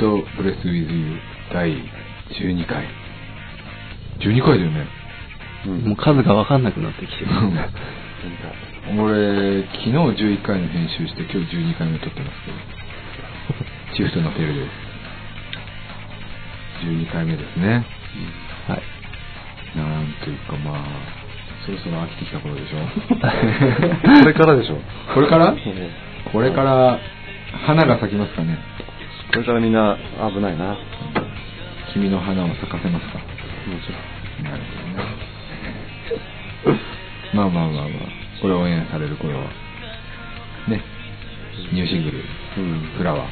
プレスウィズユー第12回。12回だよね。うん、もう数が分かんなくなってきてる。俺、昨日11回の編集して、今日12回目撮ってますけど。チフトのペルです。12回目ですね。うん、はい。なんというかまあ、そろそろ飽きてきた頃でしょ。これからでしょ。これから？これから、花が咲きますかね。これからみんな危ないな。君の花を咲かせますか。もちろん。なるほどね。まあ、これオンエアされる頃はね、ニューシングル、フラワ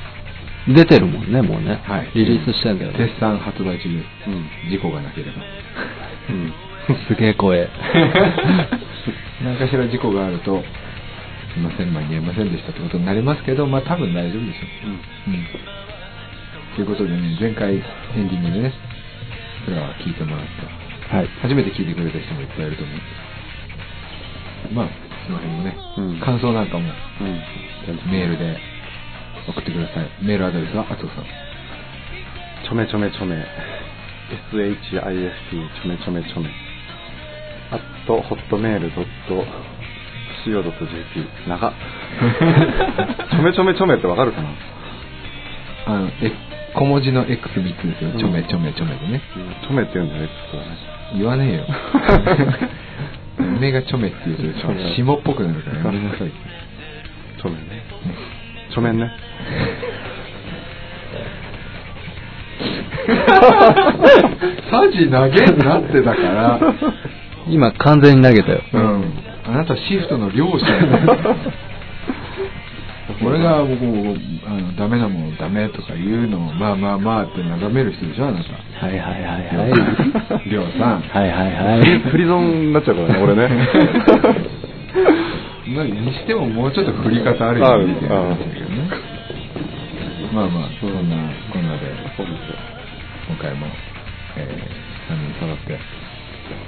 ー出てるもんね、もうね。はい。リリースしてるけど、ね。絶賛発売中です。うん。事故がなければ。うん。すげえ怖え。何かしら事故があると。すいません、間に合いませんでしたってことになりますけど、まあ多分大丈夫でしょう。うん。うん。ということでね、前回エンディングでね、フラワー聞いてもらった。はい。初めて聞いてくれた人もいっぱいいると思うんです。まあ、その辺もね、うん、感想なんかも、うん、メールで送ってください。メールアドレスは、あつおさん。ちょめ。SHIST、ちょめ。hotmail.co.jp 長ちょめちょめちょめってわかるかな。小文字の X3 つですよ、うん、ちょめちょめちょめでね、うん、ちょめって言うんだよ X はね。言わねえよ。目がちょめって言うと霜っぽくなるからやめなさい。ちょめね、ちょめんね。サジ投げんなってだから今完全に投げたよ、うん。あなたシフトの両者俺が僕ダメなものダメとか言うのをまあって眺める人でしょ、あなた。はいりょうさん。はいフリゾンになっちゃうからね、俺ね。にしてももうちょっと振り方あるよね。まあそんなこんなで今回も3人揃って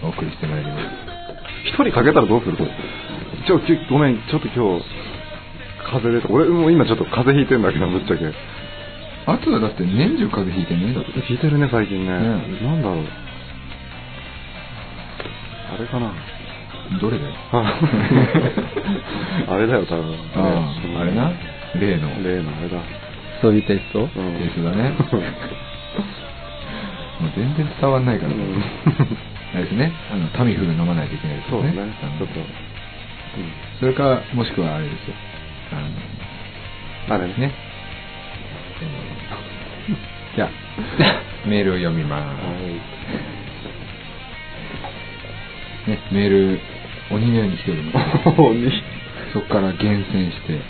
お送りしてまいります。一人かけたらどうする？ごめん、ちょっと今日風邪です。俺もう今ちょっと風邪ひいてんだけど、ぶっちゃけ。あとはだって年中風邪ひいてんね。だってひいてるね最近ね。なんだろう。あれかな。どれだよ。あれだよ多分。あれな。例のあれだ。そういうテイスト？テイストだね。もう全然伝わんないから。あれですね、タミフル飲まないといけないですね。そうね、ちょっと、うん、それかもしくはあれですよ、あれですね。じゃあメールを読みます、はいね。メール鬼のように来てるの。そこから厳選して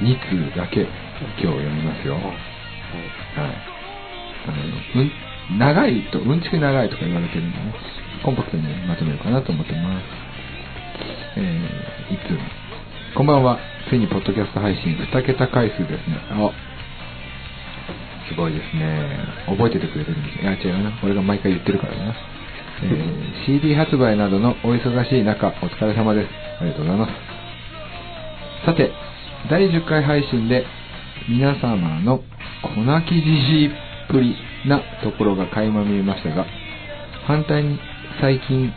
2通だけ今日読みますよ。はい、長いとうんちく長いとか言われてるんでね、コンパクトにまとめようかなと思ってます。いつこんばんは。ついにポッドキャスト配信2桁回数ですね。あ、すごいですね。覚えててくれてるんです。いや違うな、俺が毎回言ってるからな。CD 発売などのお忙しい中お疲れ様です。ありがとうございます。さて第10回配信で皆様の粉木じじっぷりなところが垣間見えましたが、反対に最近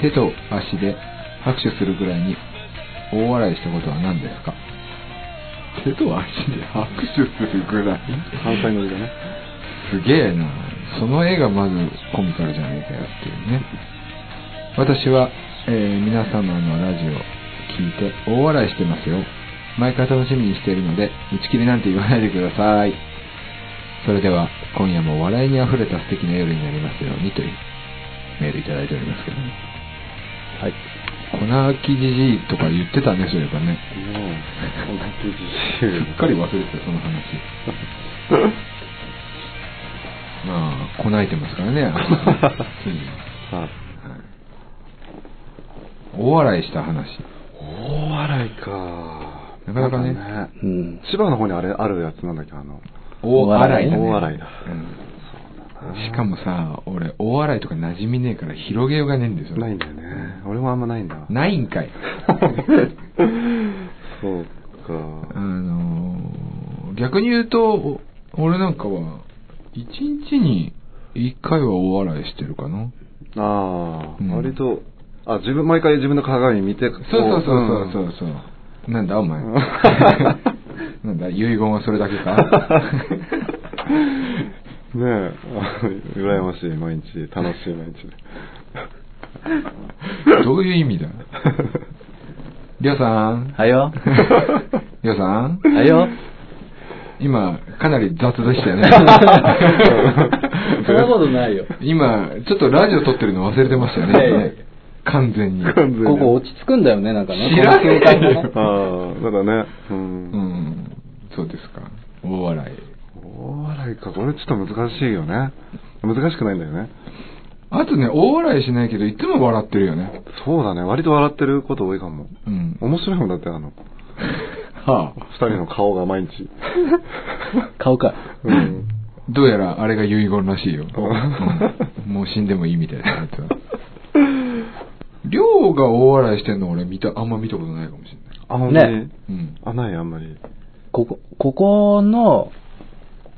手と足で拍手するぐらいに大笑いしたことは何ですか。手と足で拍手するぐらい。反対の絵だね。すげえな、その絵がまずコミカルじゃないかよっていうね。私は、皆様のラジオ聞いて大笑いしてますよ。毎回楽しみにしているので打ち切りなんて言わないでください。それでは今夜も笑いにあふれた素敵な夜になりますようにというメールいただいておりますけども、ね、はい。粉きじじいとか言ってたね、そういえばね。粉きじじい。すっかり忘れてたその話。まあこないてますからね。大笑いした話。大笑いか。なかなかね。うん、千葉の方にあれあるやつなんだっけ、大笑いだね。大笑いだ、うん、しかもさ、俺大笑いとか馴染みねえから広げようがねえんですよ。ないんだよね。俺もあんまないんだわ。ないんかい。そうか。逆に言うと俺なんかは1日に1回は大笑いしてるかな。ああ、うん、割とあ自分毎回自分の鏡見て、そうなんだお前なんだ遺言はそれだけかねえ羨ましい毎日楽しい毎日どういう意味だりょうさんはよりょうさんはよ今かなり雑でしたよねそんなことないよ今ちょっとラジオ撮ってるの忘れてましたよね、完全にここ落ち着くんだよねなんかね知らないああだからねうんそうですか大笑いかこれちょっと難しいよね難しくないんだよねあとね大笑いしないけどいつも笑ってるよねそうだね割と笑ってること多いかも、うん、面白いもんだってあのはあ、2人の顔が毎日顔か、うん、どうやらあれが遺言らしいよ、うん、もう死んでもいいみたいなやつはりょうが大笑いしてんの俺あんま見たことないかもしれないあんまり、ねうん、あないあんまりここの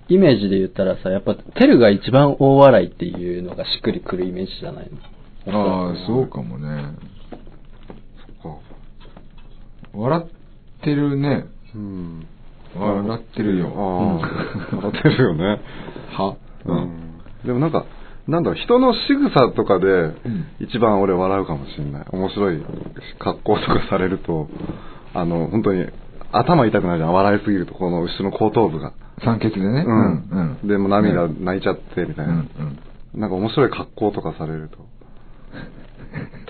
イメージで言ったらさやっぱテルが一番大笑いっていうのがしっくりくるイメージじゃないのああそうかもねそっか笑ってるね、うん、笑ってるよ笑ってるよねは、うん、でもなんだろう人の仕草とかで一番俺笑うかもしれない面白い格好とかされるとあの本当に頭痛くなるじゃん笑いすぎるとこの後ろの後頭部が酸欠でね、うんうん、でも涙泣いちゃってみたいな、うんうん、なんか面白い格好とかされると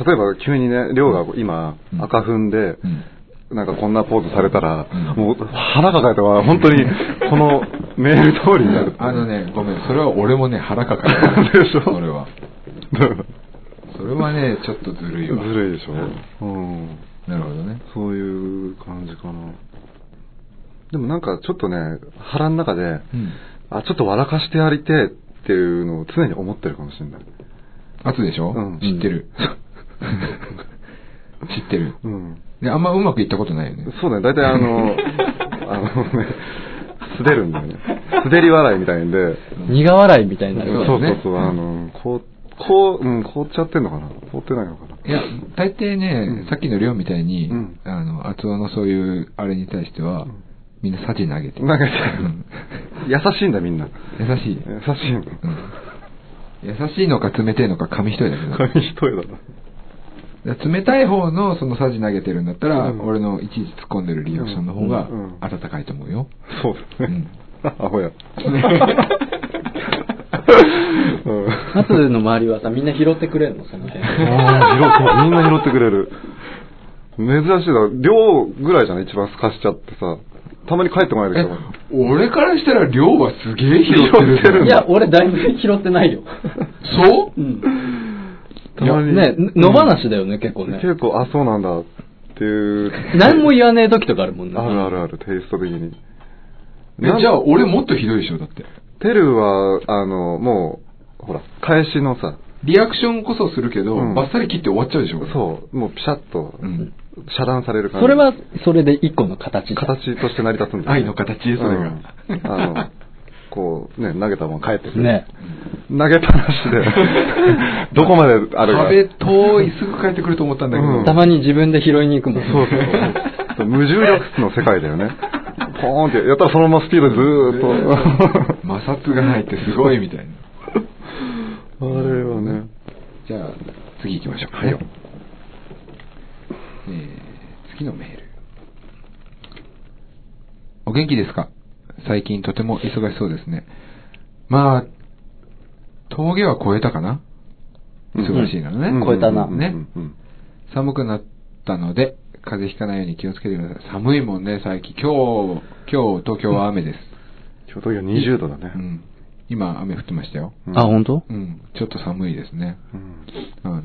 例えば急にね亮が今赤踏んで、うんうんなんかこんなポーズされたら、うん、もう腹抱えては本当にこのメール通りになるあのねごめんそれは俺もね腹抱えてるでしょそれはそれはねちょっとずるいわずるいでしょ、うん、なるほどねそういう感じかなでもなんかちょっとね腹の中で、うん、あちょっと笑かしてやりてえっていうのを常に思ってるかもしれない圧でしょ、うん、知ってる、うん、知ってるうんあんまうまくいったことないよねそうだね大体あのね滑るんだよね滑り笑いみたいんで苦笑いみたいになるからねそう凍っちゃってんのかな凍ってないのかないや大抵ね、うん、さっきの量みたいに、うん、厚尾のそういうあれに対しては、うん、みんなサジ投げて、うん、優しいんだみんな優しい、うん、優しいのか冷てえのか紙一重だけど紙一重だな冷たい方のそのサジ投げてるんだったら、うん、俺のいちいち突っ込んでるリアクションの方が温かいと思うよ。そうですね。アホや。ハツの周りはさみんな拾ってくれるのその辺。みんな拾ってくれる。珍しいだ。量ぐらいじゃない一番透かしちゃってさ。たまに帰ってこないでしょ。俺からしたら量はすげえ拾ってる。いや俺だいぶ拾ってないよ。そう？うん。たまにね、野放しだよね、うん、結構ね。結構、あ、そうなんだっていう。何も言わねえ時とかあるもんね。ある、テイスト的に。じゃあ、俺もっとひどいでしょ、だって。テルは、もう、ほら、返しのさ。リアクションこそするけど、うん、バッサリ切って終わっちゃうでしょ。そう、もうピシャッと、うん、遮断される感じ。それは、それで一個の形。形として成り立つんだよね。愛の形、それが。うん、こうね、投げたもん返ってくる、ね、投げたなしでどこまであるか壁遠いすぐ帰ってくると思ったんだけど、うん、たまに自分で拾いに行くもんそう無重力の世界だよねポーンってやったらそのままスピードずーっと摩擦がないってすごいみたいなあれはねじゃあ次行きましょうはい、次のメールお元気ですか最近とても忙しそうですね。まあ峠は越えたかな。忙しいなのね。うんうん、越えたなね、うんうんうん。寒くなったので風邪ひかないように気をつけてください。寒いもんね最近。今日東京は雨です。今日東京20度だね。うん、今雨降ってましたよ。うん、あ本当？うんちょっと寒いですね。うん、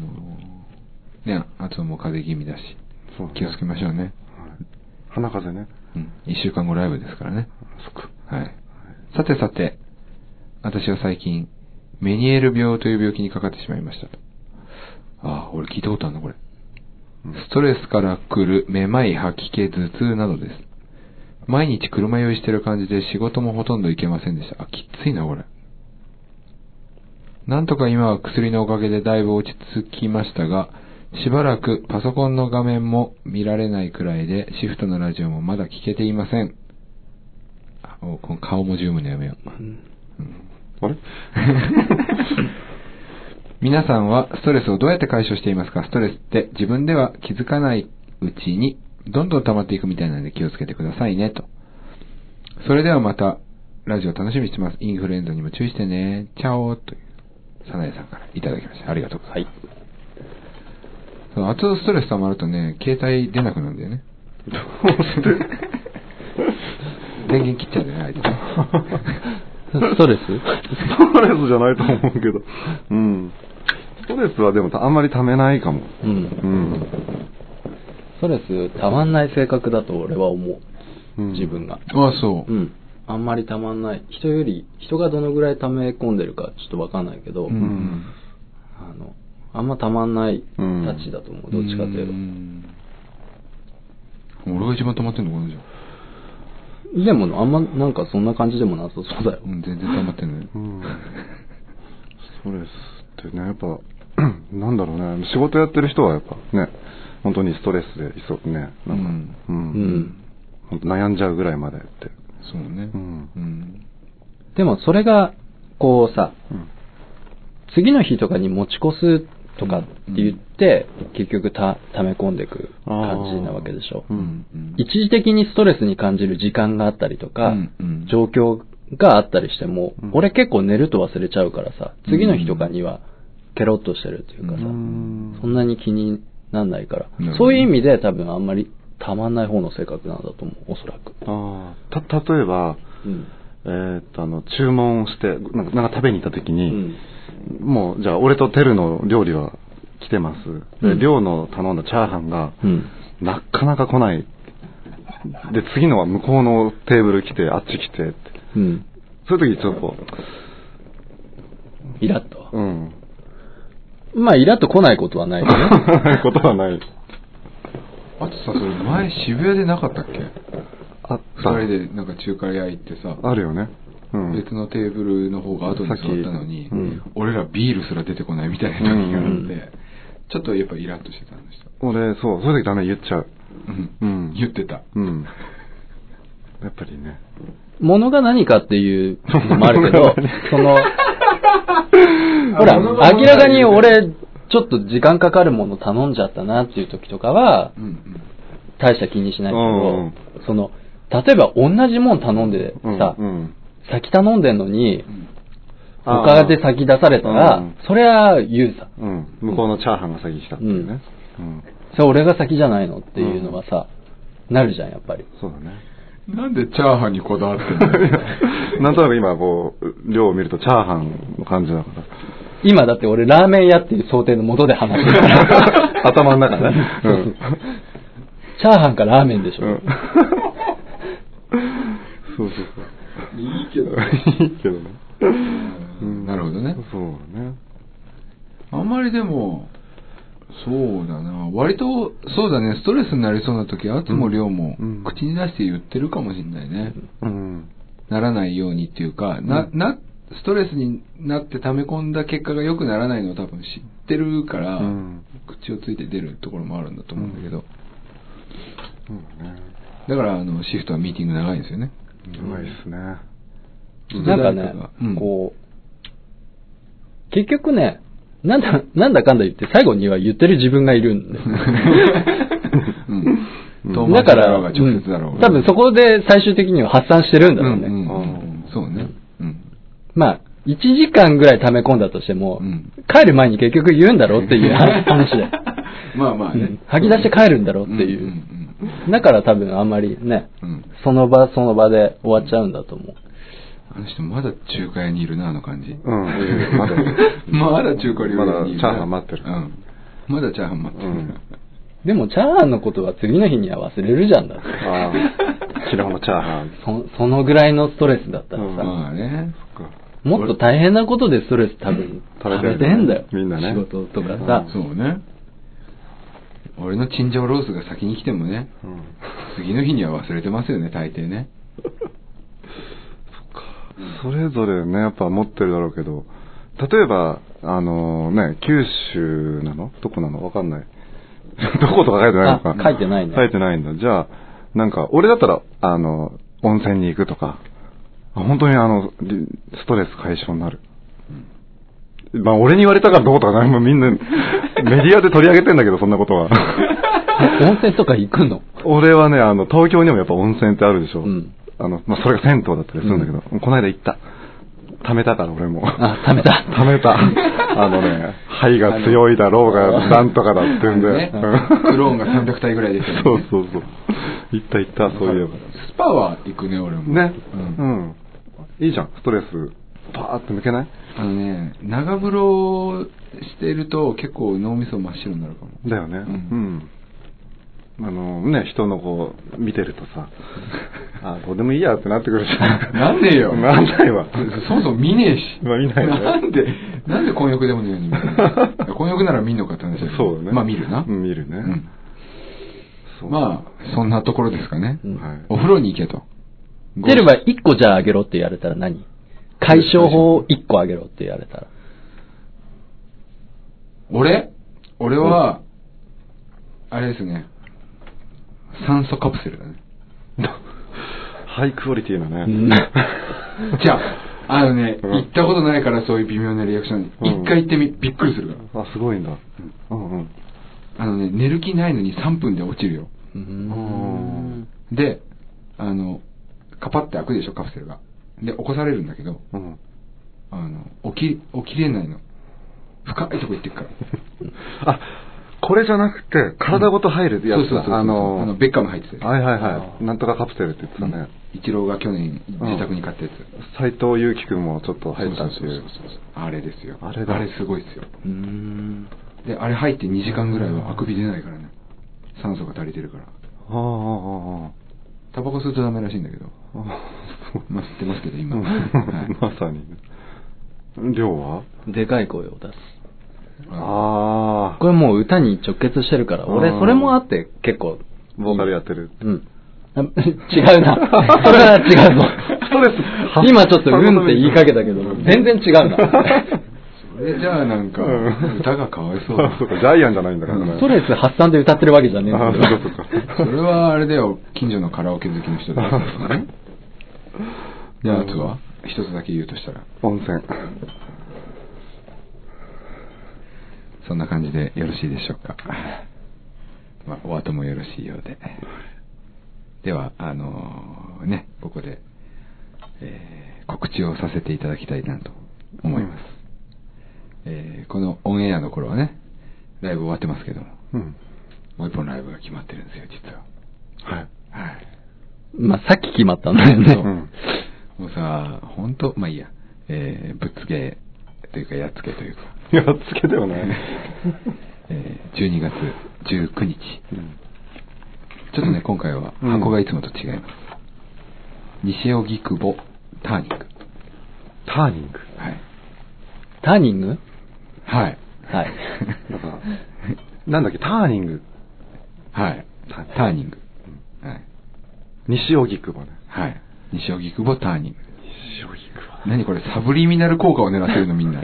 ね暑も風邪気味だしそう、ね、気をつけましょうね。鼻風ね。うん、1週間後ライブですからね。はい。さて、私は最近、メニエール病という病気にかかってしまいました。ああ、俺聞いたことあるな、これ。ストレスから来るめまい、吐き気、頭痛などです。毎日車酔いしてる感じで仕事もほとんど行けませんでした。あ、きついなこれ。なんとか今は薬のおかげでだいぶ落ち着きましたが、しばらくパソコンの画面も見られないくらいで、シフトのラジオもまだ聞けていません。あ、この顔文字読むのやめよう。うんうん、あれ皆さんはストレスをどうやって解消していますか？ストレスって自分では気づかないうちにどんどん溜まっていくみたいなので気をつけてくださいねと。それではまたラジオ楽しみにしてます。インフルエンザにも注意してね。チャオというサナエさんからいただきました。ありがとうございます。はい。その後ストレス溜まるとね、携帯出なくなるんだよね。どうして電源切っちゃうじゃないと。ストレス？ストレスじゃないと思うけど。うん。ストレスはでもあんまり溜めないかも。うん。うん。ストレス溜まんない性格だと俺は思う。うん、自分が。あ、そう。うん。あんまり溜まんない。人がどのぐらい溜め込んでるかちょっとわかんないけど。うん。あんまたまんないたちだと思う、うん、どっちかというと。俺が一番たまってんのかなじゃあ。でもあんまなんかそんな感じでもなさそうだよ。うん、全然たまってない。うん、ストレスってね、やっぱなんだろうね、仕事やってる人はやっぱね、本当にストレスでいそうね、なんか、うんうんうん、悩んじゃうぐらいまでって。そうね。うんうん、でもそれがこうさ、うん、次の日とかに持ち越す。とかって言って、うん、結局溜め込んでいく感じなわけでしょ、うんうん、一時的にストレスに感じる時間があったりとか、うんうん、状況があったりしても、うん、俺結構寝ると忘れちゃうからさ、次の日とかにはケロッとしてるというかさ、うん、そんなに気になんないから、うん、そういう意味で多分あんまりたまんない方の性格なんだと思う、おそらく。あ、例えば、うん、注文してなんか食べに行った時に、うん、もうじゃあ俺とテルの料理は来てますで、寮の頼んだチャーハンが、うん、なかなか来ないで、次のは向こうのテーブル来てあっち来てって、うん、そういう時ちょっとこうイラッと、うん、まあイラッと来ないことはないね。来ないことはない。あとさ、それ前渋谷でなかったっけ？あった。2人でなんか中華屋行ってさ、あるよね、うん、別のテーブルの方が後に座ったのに、うん、俺らビールすら出てこないみたいな時があって、うん、ちょっとやっぱイラッとしてたんでした。俺、そう、そういう時ダメ言っちゃう。うん。うん、言ってた。うん。やっぱりね。物が何かっていうのもあるけど、その、ほら、明らかに俺、ちょっと時間かかるもの頼んじゃったなっていう時とかは、うんうん、大した気にしないけど、うんうん、その、例えば同じもん頼んでさ、うんうん、先頼んでんのに、他で先出されたら、それは言うさ、うん。向こうのチャーハンが先来たっていうね。うんうん、それ俺が先じゃないのっていうのはさ、うん、なるじゃん、やっぱり。そうだね。なんでチャーハンにこだわってんの？なんとなく今こう、量を見るとチャーハンの感じだから。今だって俺ラーメン屋っていう想定のもとで話してるから。頭の中で、ね。うん、チャーハンかラーメンでしょ。うん、そうそうそう。いいけどね。いいけどね。うん、なるほどね。そうね。あんまりでも、そうだな。割と、そうだね、ストレスになりそうな時、圧も量も口に出して言ってるかもしれないね。うん、ならないようにっていうか、うん、ストレスになって溜め込んだ結果が良くならないのを多分知ってるから、うん、口をついて出るところもあるんだと思うんだけど。うんうん、だから、シフトはミーティング長いんですよね。長いですね。なんかね、うん、こう結局ね、なんだかんだ言って最後には言ってる自分がいるんですね。うん、だから、うん、多分そこで最終的には発散してるんだろうね。うんうん、そうね。うん、まあ1時間ぐらい溜め込んだとしても、うん、帰る前に結局言うんだろうっていう話で。まあまあね、うん、吐き出して帰るんだろうっていう。うんうんうん、だから多分あんまりね、うん、その場で終わっちゃうんだと思う。あの人まだ中華屋にいるな、あの感じ。うん、まだ中華料理にいるな。まだチャーハン待ってる。うん、まだチャーハン待ってる、うん。でもチャーハンのことは次の日には忘れるじゃんだ。ああ、昨日のチャーハン。そのぐらいのストレスだったらさ、うん、まあね、もっと大変なことでストレス多分食べてんだよ。みんなね。仕事とかさ。うん、そうね。俺のチンジャオロースが先に来てもね、うん、次の日には忘れてますよね、大抵ね。そっか。それぞれね、やっぱ持ってるだろうけど、例えば、九州なのどこなのわかんない。どことか書いてないのか。書いてないね。書いてないんだ。じゃあ、なんか、俺だったら、温泉に行くとか、本当にストレス解消になる。まあ、俺に言われたからどうとかないもん、みんな、メディアで取り上げてんだけど、そんなことは。温泉とか行くの？俺はね、東京にもやっぱ温泉ってあるでしょ。うん、それが銭湯だったりするんだけど、この間行った。溜めたから、俺も。あ、溜めた。溜めた。肺が強いだろうが、なんとかだってんで。ね、クローンが300体ぐらいですよね。そうそうそう。行った行った、そういえば。スパは行くね、俺も。ね。うん。うん、いいじゃん、ストレス。パーって抜けない？長風呂してると結構脳みそ真っ白になるかも。だよね。うん。うん、人のこう見てるとさ、あ、どうでもいいやってなってくるじゃん。なんねえよ。なんないわ。そもそも見ねえし。まあ、見ないね。なんで混浴でもねえのに見るの？混浴なら見んのかって話だけど。そうだね。まあ見るな。見るね。うん、そうまあそんなところですかね。うん、はい、お風呂に行けと。出れば1個じゃああげろって言われたら何？解消法を1個あげろって言われたら。俺は、あれですね。酸素カプセルだね。ハイクオリティだね。じゃあ、行ったことないからそういう微妙なリアクション。一回行ってみ、びっくりするから。あ、すごいんだ。うんうん。寝る気ないのに3分で落ちるよ。で、カパって開くでしょ、カプセルが。で、起こされるんだけど、うん、起きれないの。深いとこ行ってくから。あ、これじゃなくて、体ごと入るやつ、そうそうそう。ベッカム入ってたやつ。はいはいはい。なんとかカプセルって言ってたね。イチローが去年、自宅に買ったやつ。斎藤佑樹くんもちょっと入ったっていう。そうそうそう。あれですよ。あれすごいですよ。で、あれ入って2時間ぐらいはあくび出ないからね。酸素が足りてるから。タバコ吸うとダメらしいんだけど。まあ、吸ってますけど、今。はい、まさに。量は？でかい声を出す。ああ。これもう歌に直結してるから、俺、それもあって結構。ボーカルやってる。うん。違うな。それは違うぞ。ストレス。今ちょっとうんって言いかけたけど、全然違うな。それじゃあなんか、歌がかわいそう。そうか、ジャイアンじゃないんだからね。ストレス発散で歌ってるわけじゃねえんだから。それはあれだよ、近所のカラオケ好きの人だからね。じゃあ、あとは一つだけ言うとしたら温泉。そんな感じでよろしいでしょうか。まあ、お後もよろしいようで。では、ここで、告知をさせていただきたいなと思います。このオンエアの頃はね、ライブ終わってますけども、もう一本ライブが決まってるんですよ、実は。はい。はい。まあ、さっき決まったんだよね。もうさ、本当、まあいいや、ぶっつけというか、やっつけというか。やっつけではない。12月19日。ちょっとね、今回は箱がいつもと違います。西荻窪ターニング。ターニング？はい。ターニング？はい。はい。だから、なんだっけ、ターニング。はい。ターニング。はい。西荻窪ね。はい。西荻窪ターニング。西荻窪。何これ、サブリミナル効果を狙ってるのみんな。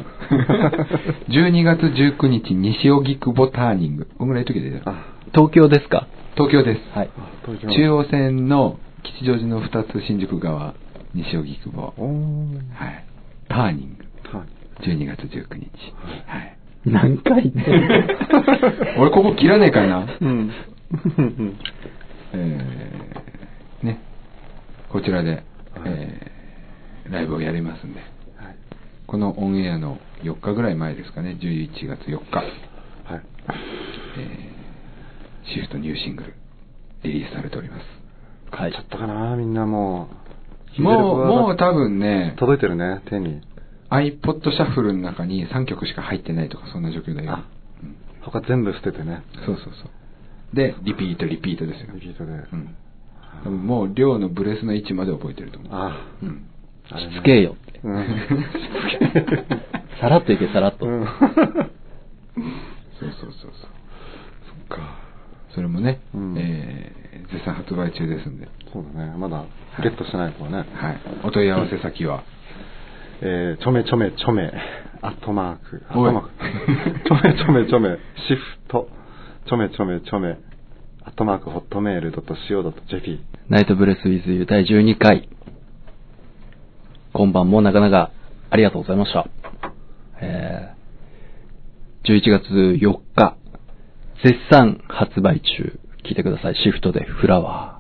12月19日、西荻窪ターニング。こんぐらいの時で出た。東京ですか？東京です。はい。中央線の吉祥寺の2つ新宿側、西荻窪。はい。ターニング。12月19日。はい。何回ね。俺ここ切らねえかな。うん。ね、こちらで、ライブをやりますんで、はい、このオンエアの4日ぐらい前ですかね、11月4日、はい、シフトニューシングルリリースされております。買っちゃったかな、みんなもう多分ね、届いてるね、手に iPod シャッフルの中に3曲しか入ってないとか、そんな状況だよ。他全部捨ててね。そうそうそう。でリピートですよ。リピートで、うん、もう量のブレスの位置まで覚えてると思う。ああ、うん。しつけえよって。さらっといけ、さらっと。そうそうそうそう。そっか。それもね、絶賛発売中ですんで。そうだね、まだゲットしてない子はね、はいはい、お問い合わせ先は、hotmail.co.jp ナイトブレスウィズユー第12回今晩もなかなかありがとうございました、11月4日絶賛発売中、聞いてください。シフトでフラワー。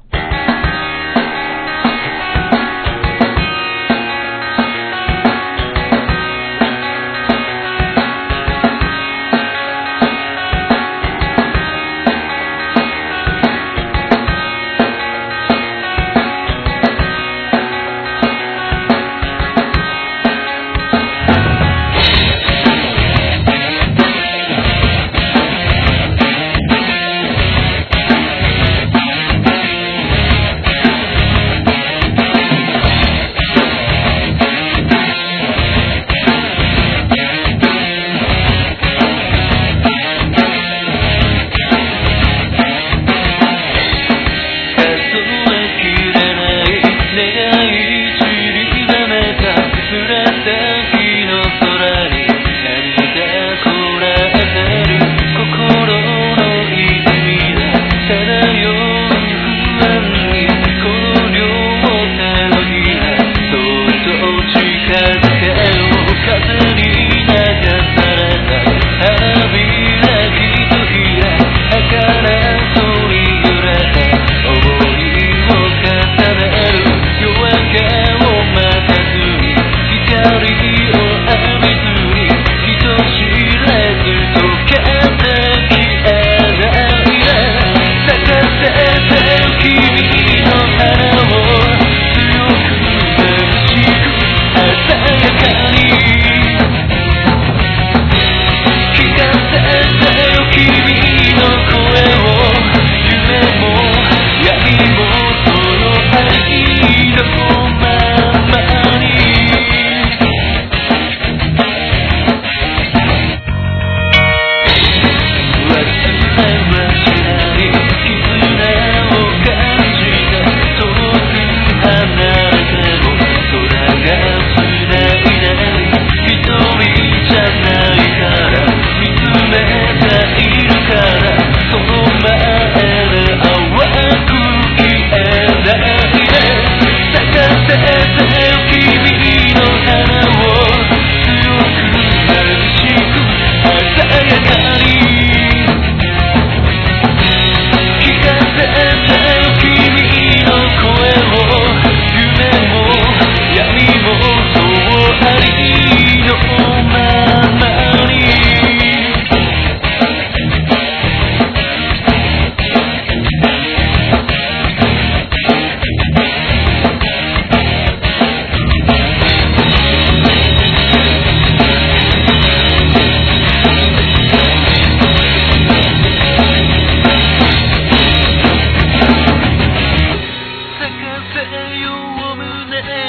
胸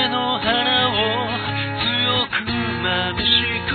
の花を強く眩しく